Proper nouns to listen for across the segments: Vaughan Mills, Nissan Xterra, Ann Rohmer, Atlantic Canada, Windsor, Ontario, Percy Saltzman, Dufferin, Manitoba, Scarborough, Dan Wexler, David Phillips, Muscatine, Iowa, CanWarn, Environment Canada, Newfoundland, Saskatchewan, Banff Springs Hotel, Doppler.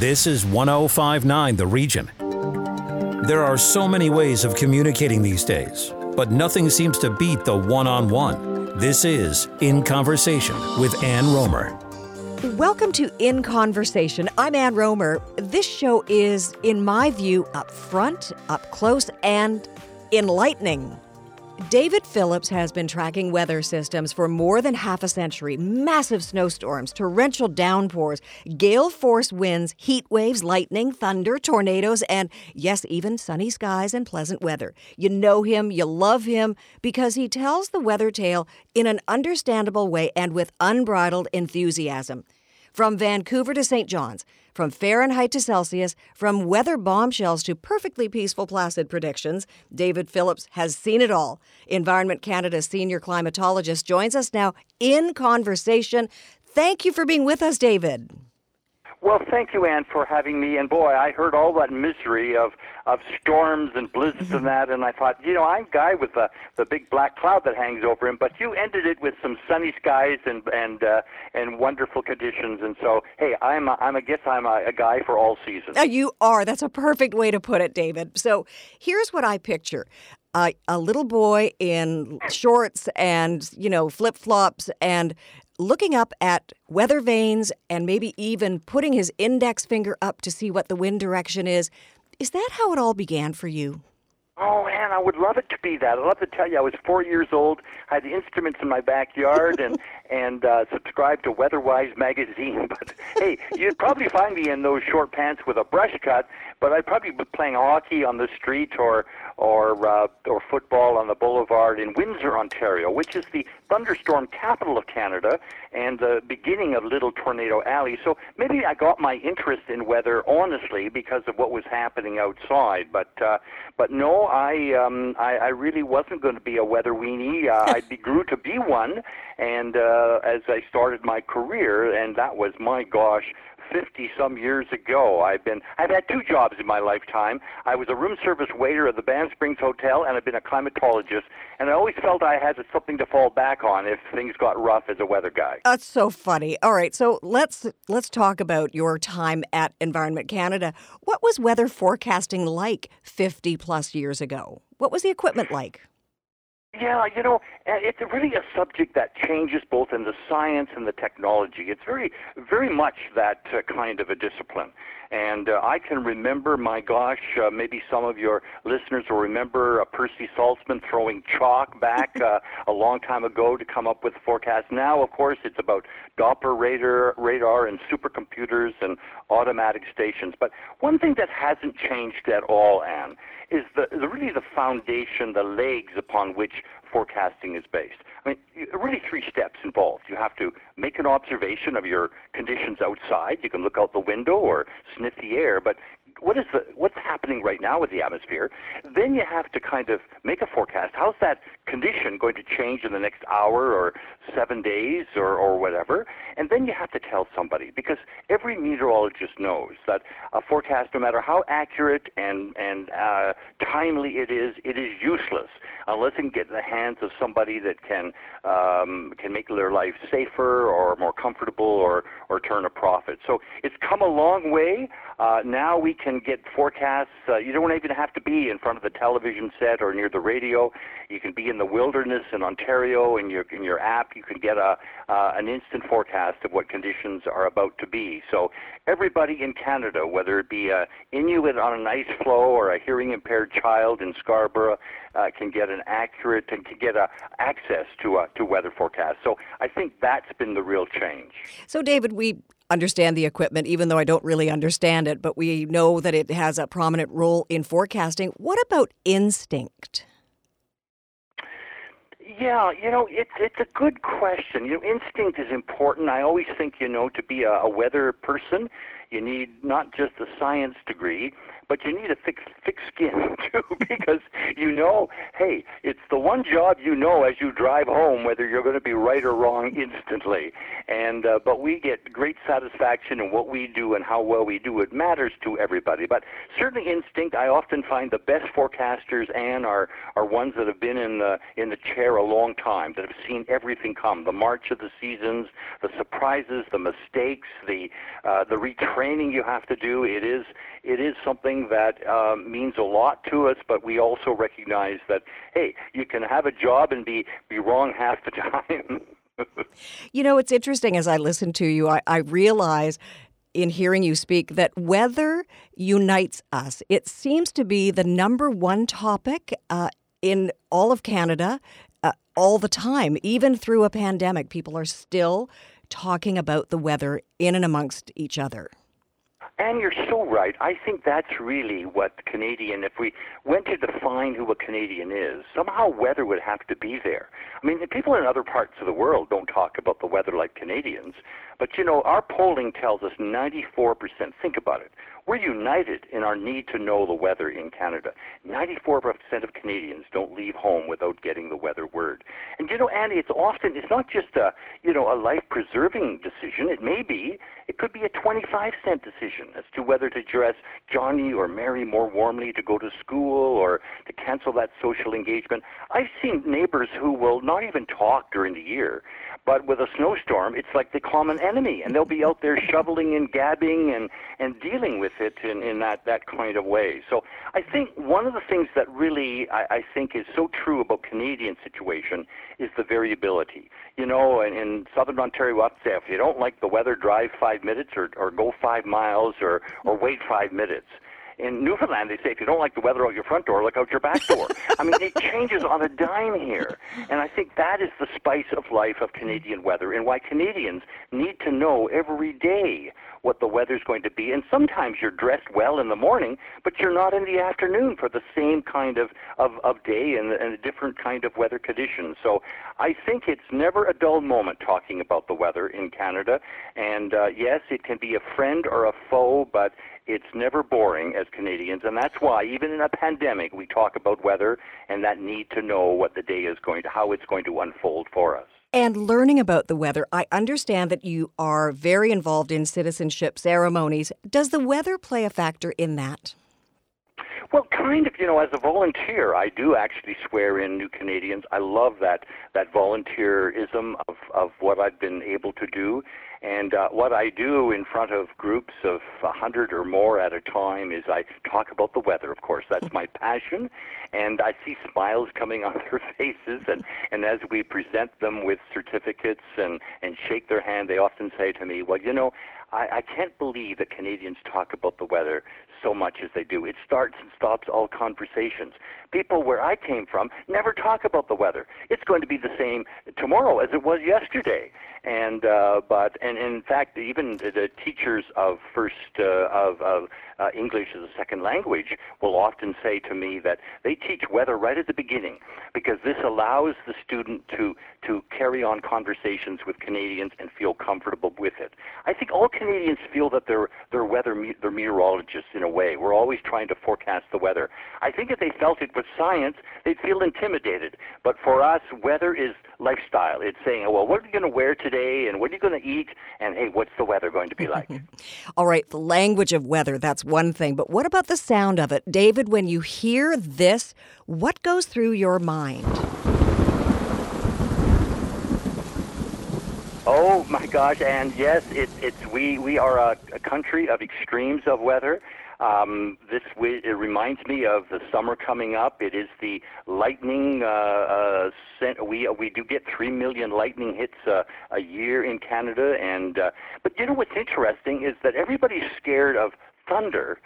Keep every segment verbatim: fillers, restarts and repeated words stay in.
This is one oh five point nine The Region. There are so many ways of communicating these days, but nothing seems to beat the one-on-one. This is In Conversation with Ann Rohmer. Welcome to In Conversation. I'm Ann Rohmer. This show is, in my view, up front, up close, and enlightening. David Phillips has been tracking weather systems for more than half a century. Massive snowstorms, torrential downpours, gale-force winds, heat waves, lightning, thunder, tornadoes, and, yes, even sunny skies and pleasant weather. You know him, you love him, because he tells the weather tale in an understandable way and with unbridled enthusiasm. From Vancouver to Saint John's, from Fahrenheit to Celsius, from weather bombshells to perfectly peaceful placid predictions, David Phillips has seen it all. Environment Canada's senior climatologist joins us now in conversation. Thank you for being with us, David. Well, thank you, Ann, for having me. And boy, I heard all that misery of, of storms and blizzards mm-hmm. and that, and I thought, you know, I'm a guy with the, the big black cloud that hangs over him, but you ended it with some sunny skies and and uh, and wonderful conditions. And so, hey, I'm a, I'm a guess I'm a, a guy for all seasons. Oh, you are. That's a perfect way to put it, David. So here's what I picture. Uh, a little boy in shorts and, you know, flip-flops and looking up at weather vanes and maybe even putting his index finger up to see what the wind direction is. Is that how it all began for you? Oh, Ann, I would love it to be that. I'd love to tell you I was four years old. I had the instruments in my backyard and, and uh, subscribed to WeatherWise magazine. But, hey, you'd probably find me in those short pants with a brush cut, but I'd probably be playing hockey on the street or or uh, or football on the boulevard in Windsor, Ontario, which is the thunderstorm capital of Canada and the beginning of Little Tornado Alley. So maybe I got my interest in weather, honestly, because of what was happening outside. But, uh, but no, I, um, I I really wasn't going to be a weather weenie. Uh, I be, grew to be one, and uh, as I started my career, and that was, my gosh, fifty-some years ago. I've been I've had two jobs in my lifetime. I was a room service waiter at the Banff Springs Hotel, and I've been a climatologist. And I always felt I had something to fall back on if things got rough as a weather guy. That's so funny. All right, so let's let's talk about your time at Environment Canada. What was weather forecasting like fifty-plus years ago? What was the equipment like? Yeah, you know, it's really a subject that changes both in the science and the technology. It's very, very much that uh, kind of a discipline. And uh, I can remember, my gosh, uh, maybe some of your listeners will remember uh, Percy Saltzman throwing chalk back uh, a long time ago to come up with the forecast. Now, of course, it's about Doppler radar, radar and supercomputers and automatic stations. But one thing that hasn't changed at all, Ann, is the, the really the foundation, the legs upon which forecasting is based. I mean, really three steps involved. You have to make an observation of your conditions outside. You can look out the window or sniff the air, but what is the what's happening right now with the atmosphere? Then you have to kind of make a forecast. How's that condition going to change in the next hour or seven days or, or whatever? And then you have to tell somebody, because every meteorologist knows that a forecast, no matter how accurate and, and uh, timely it is, it is useless unless it can get in the hands of somebody that can um, can make their life safer or more comfortable or, or turn a profit. So it's come a long way. Uh, now we can get forecasts. Uh, you don't even have to be in front of the television set or near the radio. You can be in the wilderness in Ontario, in your in your app. You can get a uh, an instant forecast of what conditions are about to be. So everybody in Canada, whether it be an Inuit on an ice floe or a hearing impaired child in Scarborough, uh, can get an accurate and can get a access to a, to weather forecasts. So I think that's been the real change. So David, we understand the equipment, even though I don't really understand it, but we know that it has a prominent role in forecasting. What about instinct? Yeah, you know, it's it's a good question. You know, instinct is important. I always think, you know, to be a, a weather person, you need not just a science degree, but you need a thick, thick skin, too, because you know, hey, it's the one job you know as you drive home whether you're going to be right or wrong instantly. And uh, but we get great satisfaction in what we do and how well we do. It matters to everybody. But certainly instinct, I often find the best forecasters, Ann, are, are ones that have been in the in the chair a long time, that have seen everything come, the march of the seasons, the surprises, the mistakes, the uh, the retraining you have to do. It is it is something that uh, means a lot to us, but we also recognize that, hey, you can have a job and be, be wrong half the time. You know, it's interesting, as I listen to you, I, I realize in hearing you speak that weather unites us. It seems to be the number one topic uh, in all of Canada uh, all the time. Even through a pandemic, people are still talking about the weather in and amongst each other. And you're so right. I think that's really what Canadian, if we went to define who a Canadian is, somehow weather would have to be there. I mean, the people in other parts of the world don't talk about the weather like Canadians. But, you know, our polling tells us ninety-four percent, think about it, we're united in our need to know the weather in Canada. ninety-four percent of Canadians don't leave home without getting the weather word. And, you know, Annie, it's often, it's not just a, you know, a life-preserving decision. It may be, it could be a twenty-five cent decision as to whether to dress Johnny or Mary more warmly to go to school or to cancel that social engagement. I've seen neighbors who will not even talk during the year, but with a snowstorm, it's like the common enemy, and they'll be out there shoveling and gabbing and, and dealing with it in, in that, that kind of way. So I think one of the things that really I, I think is so true about Canadian situation is the variability. You know, in, in southern Ontario, up there, if you don't like the weather, drive five minutes or, or go five miles or, or wait five minutes. In Newfoundland, they say, if you don't like the weather out your front door, look out your back door. I mean, it changes on a dime here. And I think that is the spice of life of Canadian weather and why Canadians need to know every day what the weather's going to be. And sometimes you're dressed well in the morning, but you're not in the afternoon for the same kind of, of, of day and, and a different kind of weather condition. So I think it's never a dull moment talking about the weather in Canada. And uh, yes, it can be a friend or a foe, but it's never boring as Canadians, and that's why even in a pandemic we talk about weather and that need to know what the day is going to, how it's going to unfold for us. And learning about the weather, I understand that you are very involved in citizenship ceremonies. Does the weather play a factor in that? Well, kind of, you know, as a volunteer, I do actually swear in New Canadians. I love that that volunteerism of, of what I've been able to do. And uh, what I do in front of groups of one hundred or more at a time is I talk about the weather, of course. That's my passion. And I see smiles coming on their faces. And, and as we present them with certificates and, and shake their hand, they often say to me, well, you know, I, I can't believe that Canadians talk about the weather so much as they do. It starts and stops all conversations. People where I came from never talk about the weather. It's going to be the same tomorrow as it was yesterday. And uh, but and in fact, even the teachers of first uh, of, of uh, English as a second language will often say to me that they teach weather right at the beginning because this allows the student to to carry on conversations with Canadians and feel comfortable with it. I think all Canadians feel that they're they're weather they're meteorologists in a way. We're always trying to forecast the weather. I think if they felt it was science, they'd feel intimidated. But for us, weather is lifestyle. It's saying, well, what are you going to wear today? Today and what are you going to eat? And hey, what's the weather going to be like? All right, the language of weather, that's one thing. But what about the sound of it? David, when you hear this, what goes through your mind? Oh my gosh, and yes, it, it's we, we are a, a country of extremes of weather. Um, this w- it reminds me of the summer coming up. It is the lightning. Uh, uh, cent- we uh, we do get three million lightning hits uh, a year in Canada, and uh, but you know what's interesting is that everybody's scared of thunder,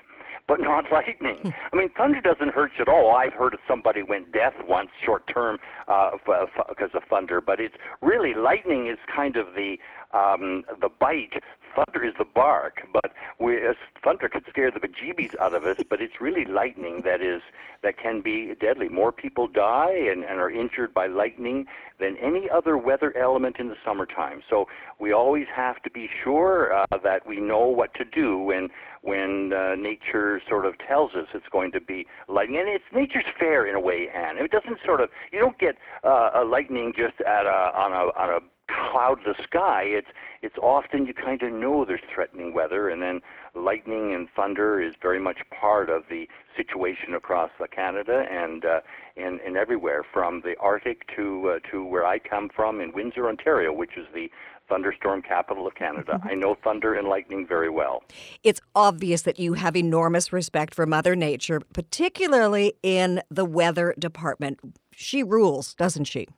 but not lightning. I mean, thunder doesn't hurt you at all. I've heard of somebody went deaf once, short term, uh, f- f- because of thunder. But it's really lightning is kind of the um, the bite. Thunder is the bark, but we, uh, thunder could scare the bejeebies out of us, but it's really lightning that is that can be deadly. More people die and, and are injured by lightning than any other weather element in the summertime. So we always have to be sure uh, that we know what to do when when uh, nature sort of tells us it's going to be lightning. And it's nature's fair in a way, Anne. It doesn't sort of, you don't get uh, a lightning just at a, on a on a cloud the sky, it's it's often you kind of know there's threatening weather, and then lightning and thunder is very much part of the situation across Canada and uh, and, and everywhere from the Arctic to uh, to where I come from in Windsor, Ontario, which is the thunderstorm capital of Canada. Mm-hmm. I know thunder and lightning very well. It's obvious that you have enormous respect for Mother Nature, particularly in the weather department. She rules, doesn't she?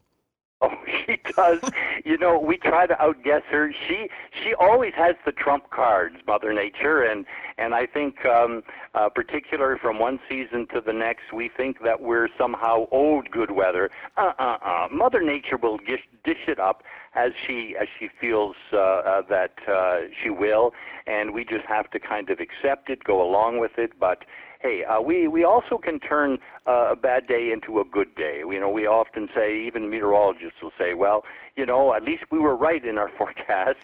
Oh, she does. You know, we try to outguess her. She she always has the trump cards, Mother Nature, and and I think um, uh, particularly from one season to the next, we think that we're somehow owed good weather. Uh uh uh. Mother Nature will dish, dish it up as she as she feels uh, uh, that uh, she will, and we just have to kind of accept it, go along with it, but. Hey, uh, we, we also can turn uh, a bad day into a good day. You know, we often say, even meteorologists will say, well, you know, at least we were right in our forecast.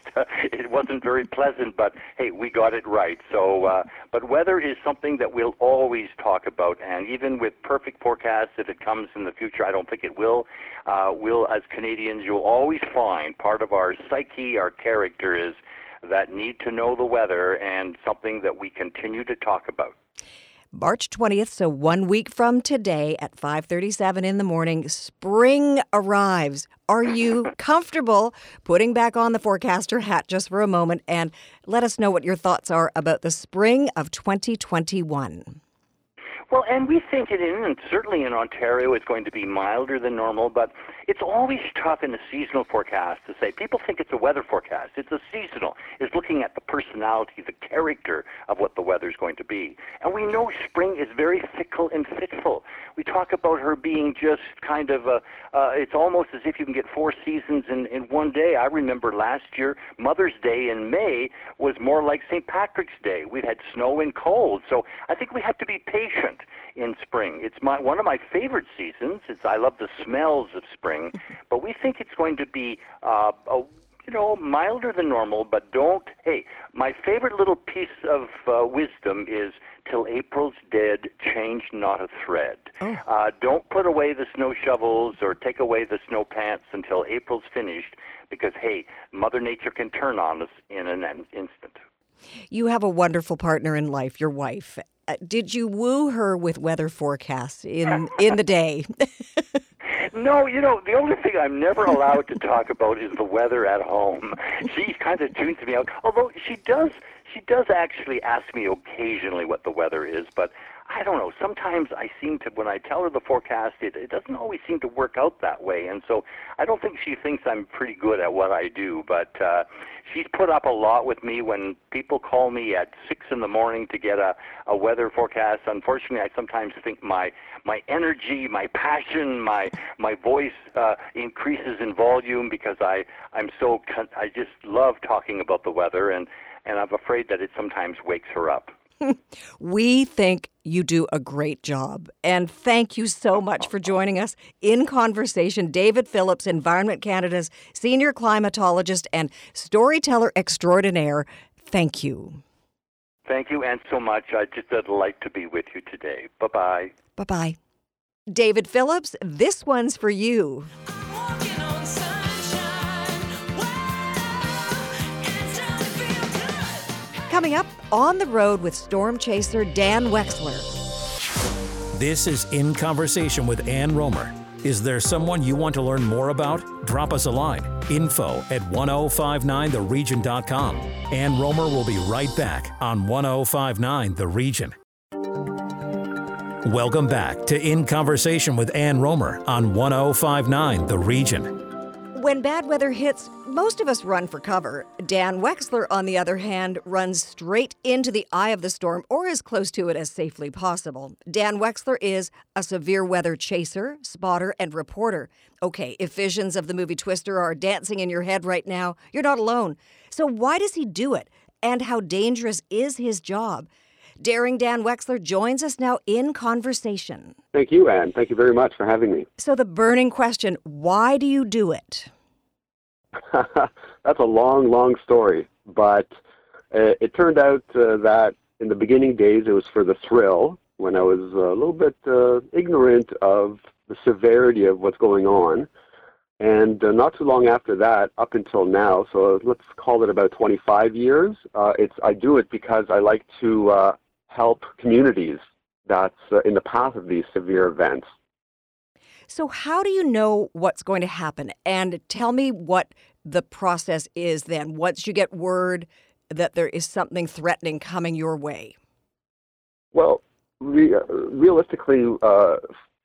It wasn't very pleasant, but hey, we got it right. So, uh, but weather is something that we'll always talk about, and even with perfect forecasts, if it comes in the future, I don't think it will. Uh, we'll, as Canadians, you'll always find part of our psyche, our character is that need to know the weather and something that we continue to talk about. March twentieth, so one week from today at five thirty-seven in the morning, spring arrives. Are you comfortable putting back on the forecaster hat just for a moment and let us know what your thoughts are about the spring of twenty twenty-one? Well, and we think it in, and certainly in Ontario, it's going to be milder than normal, but it's always tough in a seasonal forecast to say. People think it's a weather forecast. It's a seasonal. It's looking at the personality, the character of what the weather's going to be. And we know spring is very fickle and fitful. We talk about her being just kind of a, uh, it's almost as if you can get four seasons in, in one day. I remember last year, Mother's Day in May was more like Saint Patrick's Day. We've had snow and cold. So I think we have to be patient in spring. It's my one of my favorite seasons. It's I love the smells of spring, but we think it's going to be uh, a, you know milder than normal. But don't hey, my favorite little piece of uh, wisdom is till April's dead, change not a thread. Oh. Uh, don't put away the snow shovels or take away the snow pants until April's finished, because hey, Mother Nature can turn on us in an instant. You have a wonderful partner in life, your wife. Uh, did you woo her with weather forecasts in, in the day? No, you know, the only thing I'm never allowed to talk about is the weather at home. She kind of tunes me out, although she does, she does actually ask me occasionally what the weather is, but I don't know. Sometimes I seem to, when I tell her the forecast, it, it doesn't always seem to work out that way. And so I don't think she thinks I'm pretty good at what I do. But uh, she's put up a lot with me when people call me at six in the morning to get a, a weather forecast. Unfortunately, I sometimes think my my energy, my passion, my my voice uh, increases in volume because I I'm so con- I just love talking about the weather, and and I'm afraid that it sometimes wakes her up. We think you do a great job. And thank you so much for joining us in conversation. David Phillips, Environment Canada's senior climatologist and storyteller extraordinaire. Thank you. Thank you, Ann, so much. I just would like to be with you today. Bye-bye. Bye-bye. David Phillips, this one's for you. Coming up, on the road with storm chaser Dan Wexler. This is In Conversation with Ann Rohmer. Is there someone you want to learn more about? Drop us a line. Info at ten fifty-nine the region dot com. Ann Rohmer will be right back on ten fifty-nine The Region. Welcome back to In Conversation with Ann Rohmer on ten fifty-nine The Region. When bad weather hits, most of us run for cover. Dan Wexler, on the other hand, runs straight into the eye of the storm or as close to it as safely possible. Dan Wexler is a severe weather chaser, spotter, and reporter. Okay, if visions of the movie Twister are dancing in your head right now, you're not alone. So why does he do it? And how dangerous is his job? Daring Dan Wexler joins us now in conversation. Thank you, Ann. Thank you very much for having me. So the burning question, why do you do it? That's a long, long story. But uh, it turned out uh, that in the beginning days, it was for the thrill, when I was a little bit uh, ignorant of the severity of what's going on. And uh, not too long after that, up until now, so let's call it about twenty-five years, uh, it's, I do it because I like to uh, help communities that's uh, in the path of these severe events. So how do you know what's going to happen? And tell me what the process is then, once you get word that there is something threatening coming your way. Well, re- realistically, uh,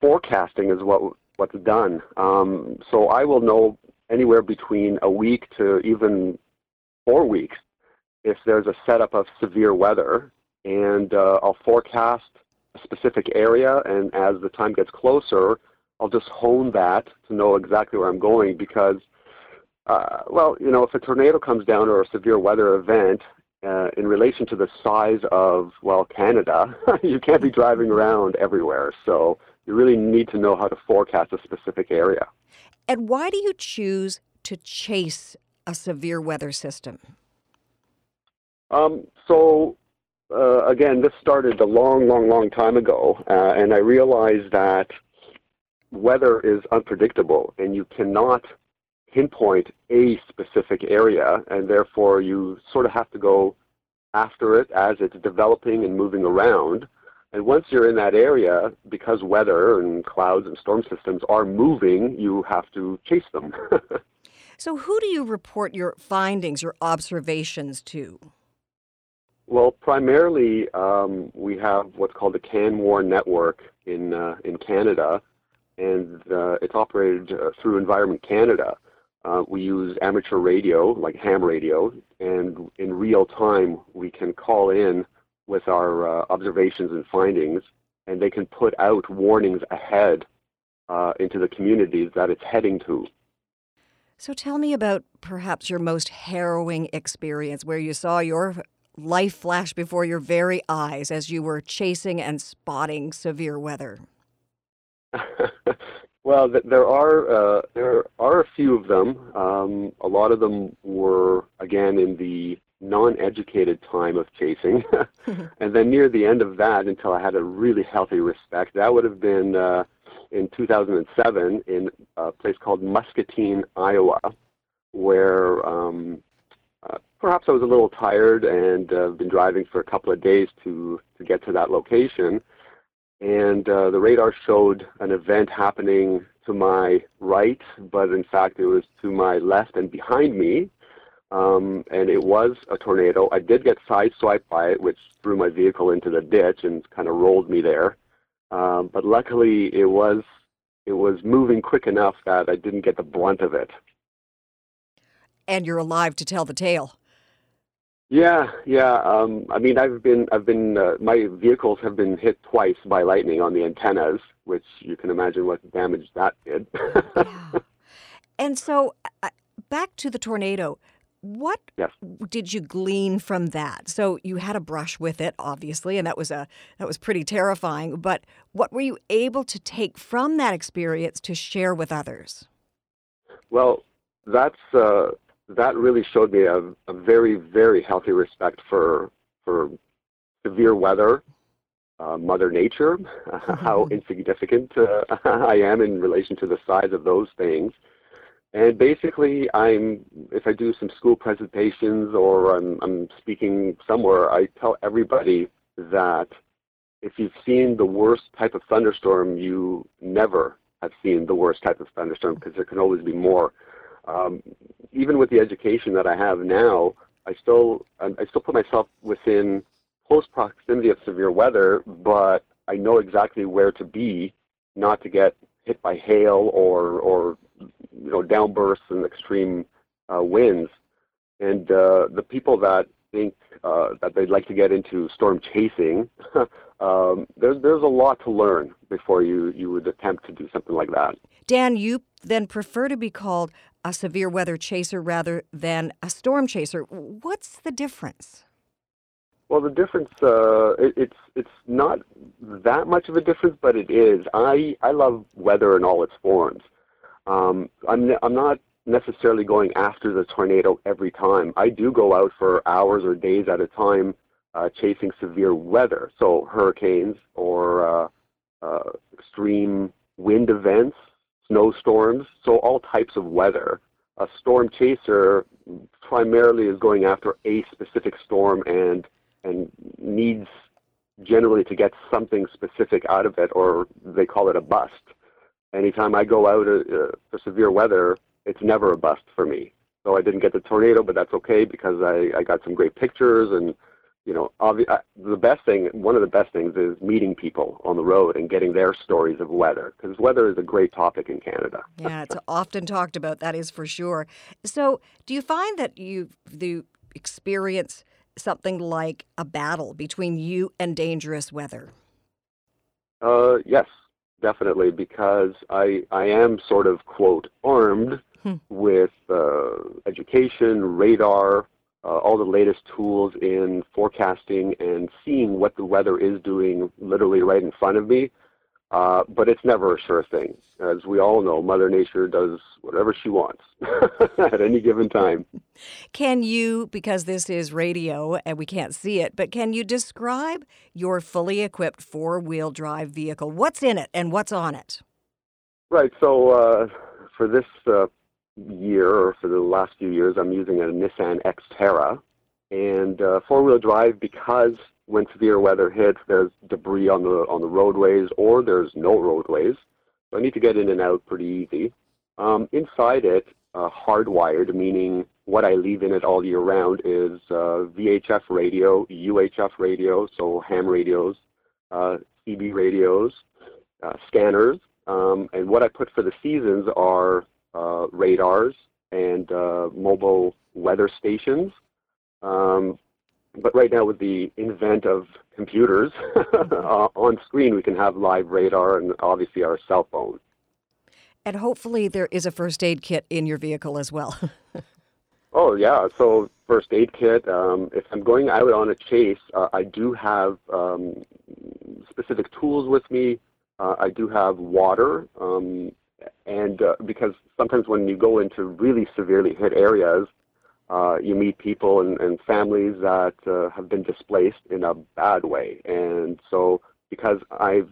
forecasting is what what's done. Um, so I will know anywhere between a week to even four weeks if there's a setup of severe weather, and uh, I'll forecast a specific area, and as the time gets closer, I'll just hone that to know exactly where I'm going because, uh, well, you know, if a tornado comes down or a severe weather event, uh, in relation to the size of, well, Canada, you can't be driving around everywhere. So you really need to know how to forecast a specific area. And why do you choose to chase a severe weather system? Um, so... Uh, again, this started a long, long, long time ago, uh, and I realized that weather is unpredictable, and you cannot pinpoint a specific area, and therefore you sort of have to go after it as it's developing and moving around. And once you're in that area, because weather and clouds and storm systems are moving, you have to chase them. So who do you report your findings, your observations to? Well, primarily um, we have what's called the CanWarn network in uh, in Canada, and uh, it's operated uh, through Environment Canada. Uh, we use amateur radio, like ham radio, and in real time we can call in with our uh, observations and findings, and they can put out warnings ahead uh, into the communities that it's heading to. So tell me about perhaps your most harrowing experience where you saw your life flashed before your very eyes as you were chasing and spotting severe weather. Well, th- there are uh, there are a few of them. Um, a lot of them were, again, in the non-educated time of chasing. And then near the end of that, until I had a really healthy respect, that would have been uh, in two thousand seven in a place called Muscatine, Iowa, where um, uh, perhaps I was a little tired and uh, been driving for a couple of days to, to get to that location. And uh, the radar showed an event happening to my right, but in fact, it was to my left and behind me. Um, and it was a tornado. I did get sideswiped by it, which threw my vehicle into the ditch and kind of rolled me there. Um, but luckily, it was it was moving quick enough that I didn't get the brunt of it. And you're alive to tell the tale. Yeah, yeah. Um, I mean, I've been, I've been, uh, my vehicles have been hit twice by lightning on the antennas, which you can imagine what damage that did. Yeah. And so, uh, back to the tornado. What yes. did you glean from that? So you had a brush with it, obviously, and that was a that was pretty terrifying. But what were you able to take from that experience to share with others? Well, that's. Uh, That really showed me a, a very, very healthy respect for for severe weather, uh, Mother Nature, mm-hmm. how insignificant uh, I am in relation to the size of those things. And basically, I'm if I do some school presentations or I'm, I'm speaking somewhere, I tell everybody that if you've seen the worst type of thunderstorm, you never have seen the worst type of thunderstorm because there can always be more. Um, even with the education that I have now, I still I still put myself within close proximity of severe weather, but I know exactly where to be, not to get hit by hail or or you know downbursts and extreme uh, winds. And uh, the people that think uh, that they'd like to get into storm chasing, um, there's there's a lot to learn before you you would attempt to do something like that. Dan, you then prefer to be called a severe weather chaser rather than a storm chaser. What's the difference? Well, the difference, uh, it, it's it's not that much of a difference, but it is. I, I love weather in all its forms. Um, I'm, I'm not necessarily going after the tornado every time. I do go out for hours or days at a time uh, chasing severe weather, so hurricanes or uh, uh, extreme wind events, snowstorms, so all types of weather. A storm chaser primarily is going after a specific storm and and needs generally to get something specific out of it, or they call it a bust. Anytime I go out uh, for severe weather, it's never a bust for me. So I didn't get the tornado, but that's okay because I, I got some great pictures. And, you know, obvi- I, the best thing, one of the best things is meeting people on the road and getting their stories of weather, because weather is a great topic in Canada. Yeah, it's often talked about, that is for sure. So do you find that you, you experience something like a battle between you and dangerous weather? Uh, yes, definitely, because I, I am sort of, quote, armed hmm. with uh, education, radar, uh, all the latest tools in forecasting and seeing what the weather is doing literally right in front of me. Uh, but it's never a sure thing. As we all know, Mother Nature does whatever she wants at any given time. Can you, because this is radio and we can't see it, but can you describe your fully equipped four-wheel drive vehicle? What's in it and what's on it? Right. So uh, for this uh, year or for the last few years, I'm using a Nissan Xterra. And uh, four-wheel drive because when severe weather hits, there's debris on the on the roadways, or there's no roadways. So I need to get in and out pretty easy. Um, inside it, uh, hardwired, meaning what I leave in it all year round is uh, V H F radio, U H F radio, so ham radios, uh, C B radios, uh, scanners, um, and what I put for the seasons are uh, radars and uh, mobile weather stations. Um, But right now, with the invent of computers, uh, on screen we can have live radar and obviously our cell phone. And hopefully there is a first aid kit in your vehicle as well. Oh, yeah. So first aid kit. Um, if I'm going out on a chase, uh, I do have um, specific tools with me. Uh, I do have water. Um, and uh, because sometimes when you go into really severely hit areas, Uh, you meet people and, and families that uh, have been displaced in a bad way. And so because I've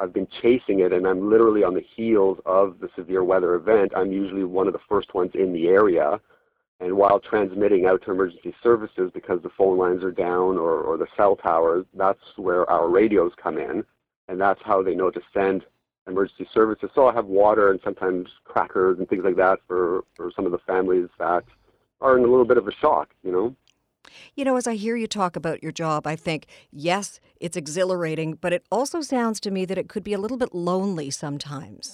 I've been chasing it and I'm literally on the heels of the severe weather event, I'm usually one of the first ones in the area. And while transmitting out to emergency services because the phone lines are down or, or the cell towers, that's where our radios come in. And that's how they know to send emergency services. So I have water and sometimes crackers and things like that for, for some of the families that are in a little bit of a shock, you know? You know, as I hear you talk about your job, I think, yes, it's exhilarating, but it also sounds to me that it could be a little bit lonely sometimes.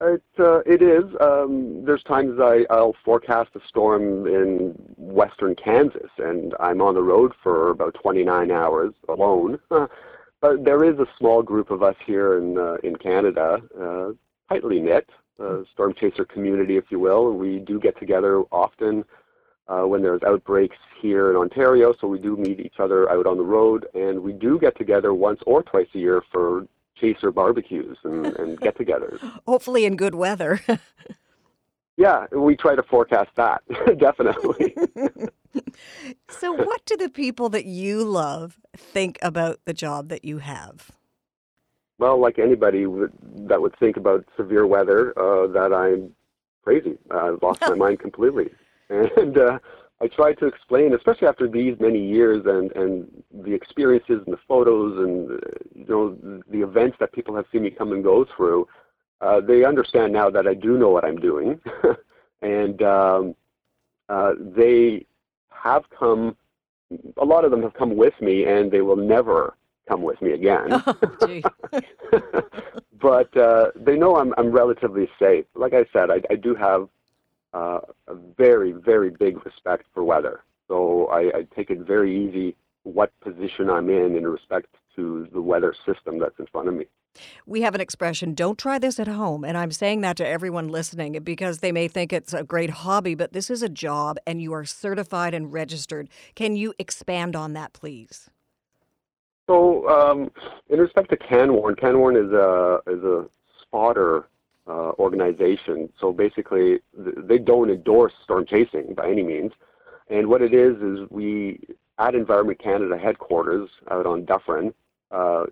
It, uh, it is. Um, there's times I, I'll forecast a storm in western Kansas, and I'm on the road for about twenty-nine hours alone. But there is a small group of us here in, uh, in Canada, uh, tightly knit, Uh, storm chaser community, if you will. We do get together often uh, when there's outbreaks here in Ontario, so we do meet each other out on the road, and we do get together once or twice a year for chaser barbecues and, and get-togethers. Hopefully in good weather. Yeah, we try to forecast that, definitely. So what do the people that you love think about the job that you have? Well, like anybody would, that would think about severe weather, uh, that I'm crazy. I've lost my mind completely. And uh, I tried to explain, especially after these many years and, and the experiences and the photos and, you know, the events that people have seen me come and go through, uh, they understand now that I do know what I'm doing. And um, uh, they have come, a lot of them have come with me, and they will never come with me again. Oh, but uh, they know I'm I'm relatively safe. Like I said, I, I do have uh, a very, very big respect for weather. So I, I take it very easy what position I'm in in respect to the weather system that's in front of me. We have an expression, don't try this at home. And I'm saying that to everyone listening because they may think it's a great hobby, but this is a job and you are certified and registered. Can you expand on that, please? So, um, in respect to CanWarn, CanWarn is a is a spotter uh, organization. So basically, th- they don't endorse storm chasing by any means. And what it is is we at Environment Canada headquarters out on Dufferin, uh,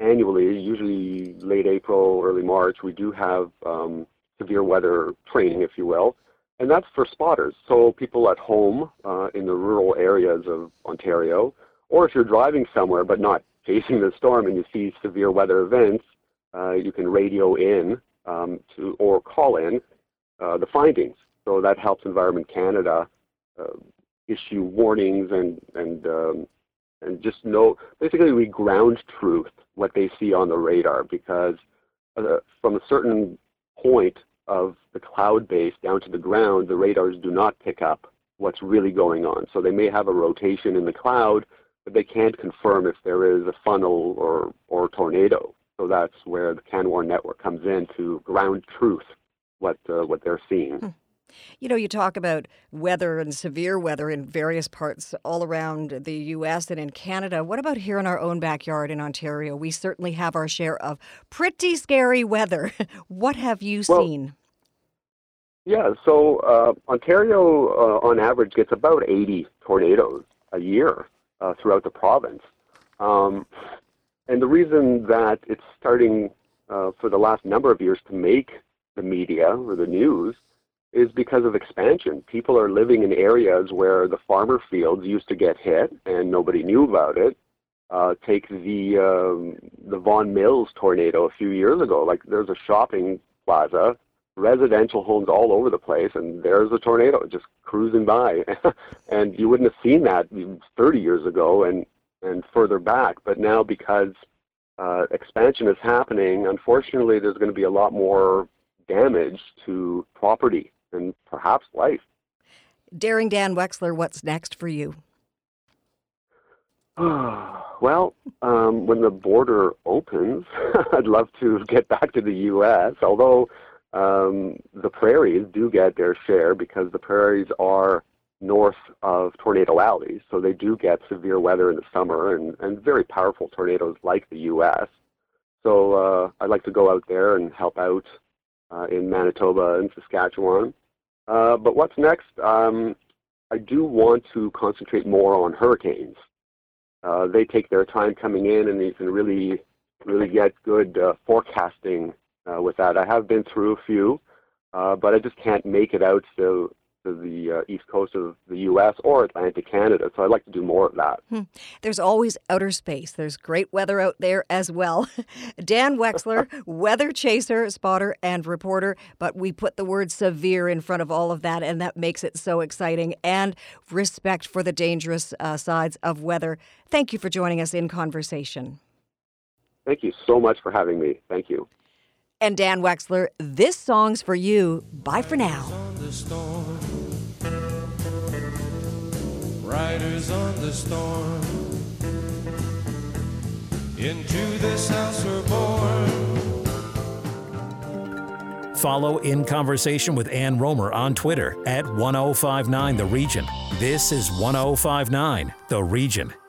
annually, usually late April, early March, we do have um, severe weather training, if you will, and that's for spotters. So people at home uh, in the rural areas of Ontario, or if you're driving somewhere but not facing the storm and you see severe weather events, uh, you can radio in um, to or call in uh, the findings. So that helps Environment Canada uh, issue warnings and and um, and just know, basically we ground truth what they see on the radar, because uh, from a certain point of the cloud base down to the ground, the radars do not pick up what's really going on. So they may have a rotation in the cloud, but they can't confirm if there is a funnel or, or tornado. So that's where the CanWarn network comes in to ground truth what uh, what they're seeing. Hmm. You know, you talk about weather and severe weather in various parts all around the U S and in Canada. What about here in our own backyard in Ontario? We certainly have our share of pretty scary weather. What have you well, seen? Yeah, so uh, Ontario, uh, on average, gets about eighty tornadoes a year uh, throughout the province. Um, and the reason that it's starting uh, for the last number of years to make the media or the news is because of expansion. People are living in areas where the farmer fields used to get hit and nobody knew about it. Uh, take the um, the Vaughan Mills tornado a few years ago. Like, there's a shopping plaza, residential homes all over the place, and there's a tornado just cruising by. And you wouldn't have seen that thirty years ago and, and further back. But now, because uh, expansion is happening, unfortunately, there's going to be a lot more damage to property and perhaps life. Daring Dan Wexler, what's next for you? Well, um, when the border opens, I'd love to get back to the U S, although um, the prairies do get their share, because the prairies are north of Tornado Alley, so they do get severe weather in the summer and, and very powerful tornadoes like the U S. So uh, I'd like to go out there and help out Uh, in Manitoba and Saskatchewan. Uh, but what's next? Um, I do want to concentrate more on hurricanes. Uh, they take their time coming in, and you can really, really get good uh, forecasting uh, with that. I have been through a few, uh, but I just can't make it out to, to the uh, east coast of the U S or Atlantic Canada, so I'd like to do more of that. Hmm. There's always outer space. There's great weather out there as well. Dan Wexler, weather chaser, spotter, and reporter, but we put the word severe in front of all of that, and that makes it so exciting, and respect for the dangerous uh, sides of weather. Thank you for joining us in conversation. Thank you so much for having me. Thank you. And Dan Wexler, this song's for you. Bye for now. Riders on the storm, into this house we're born. Follow In Conversation with Ann Rohmer on Twitter at ten fifty-nine The Region. This is ten fifty-nine The Region.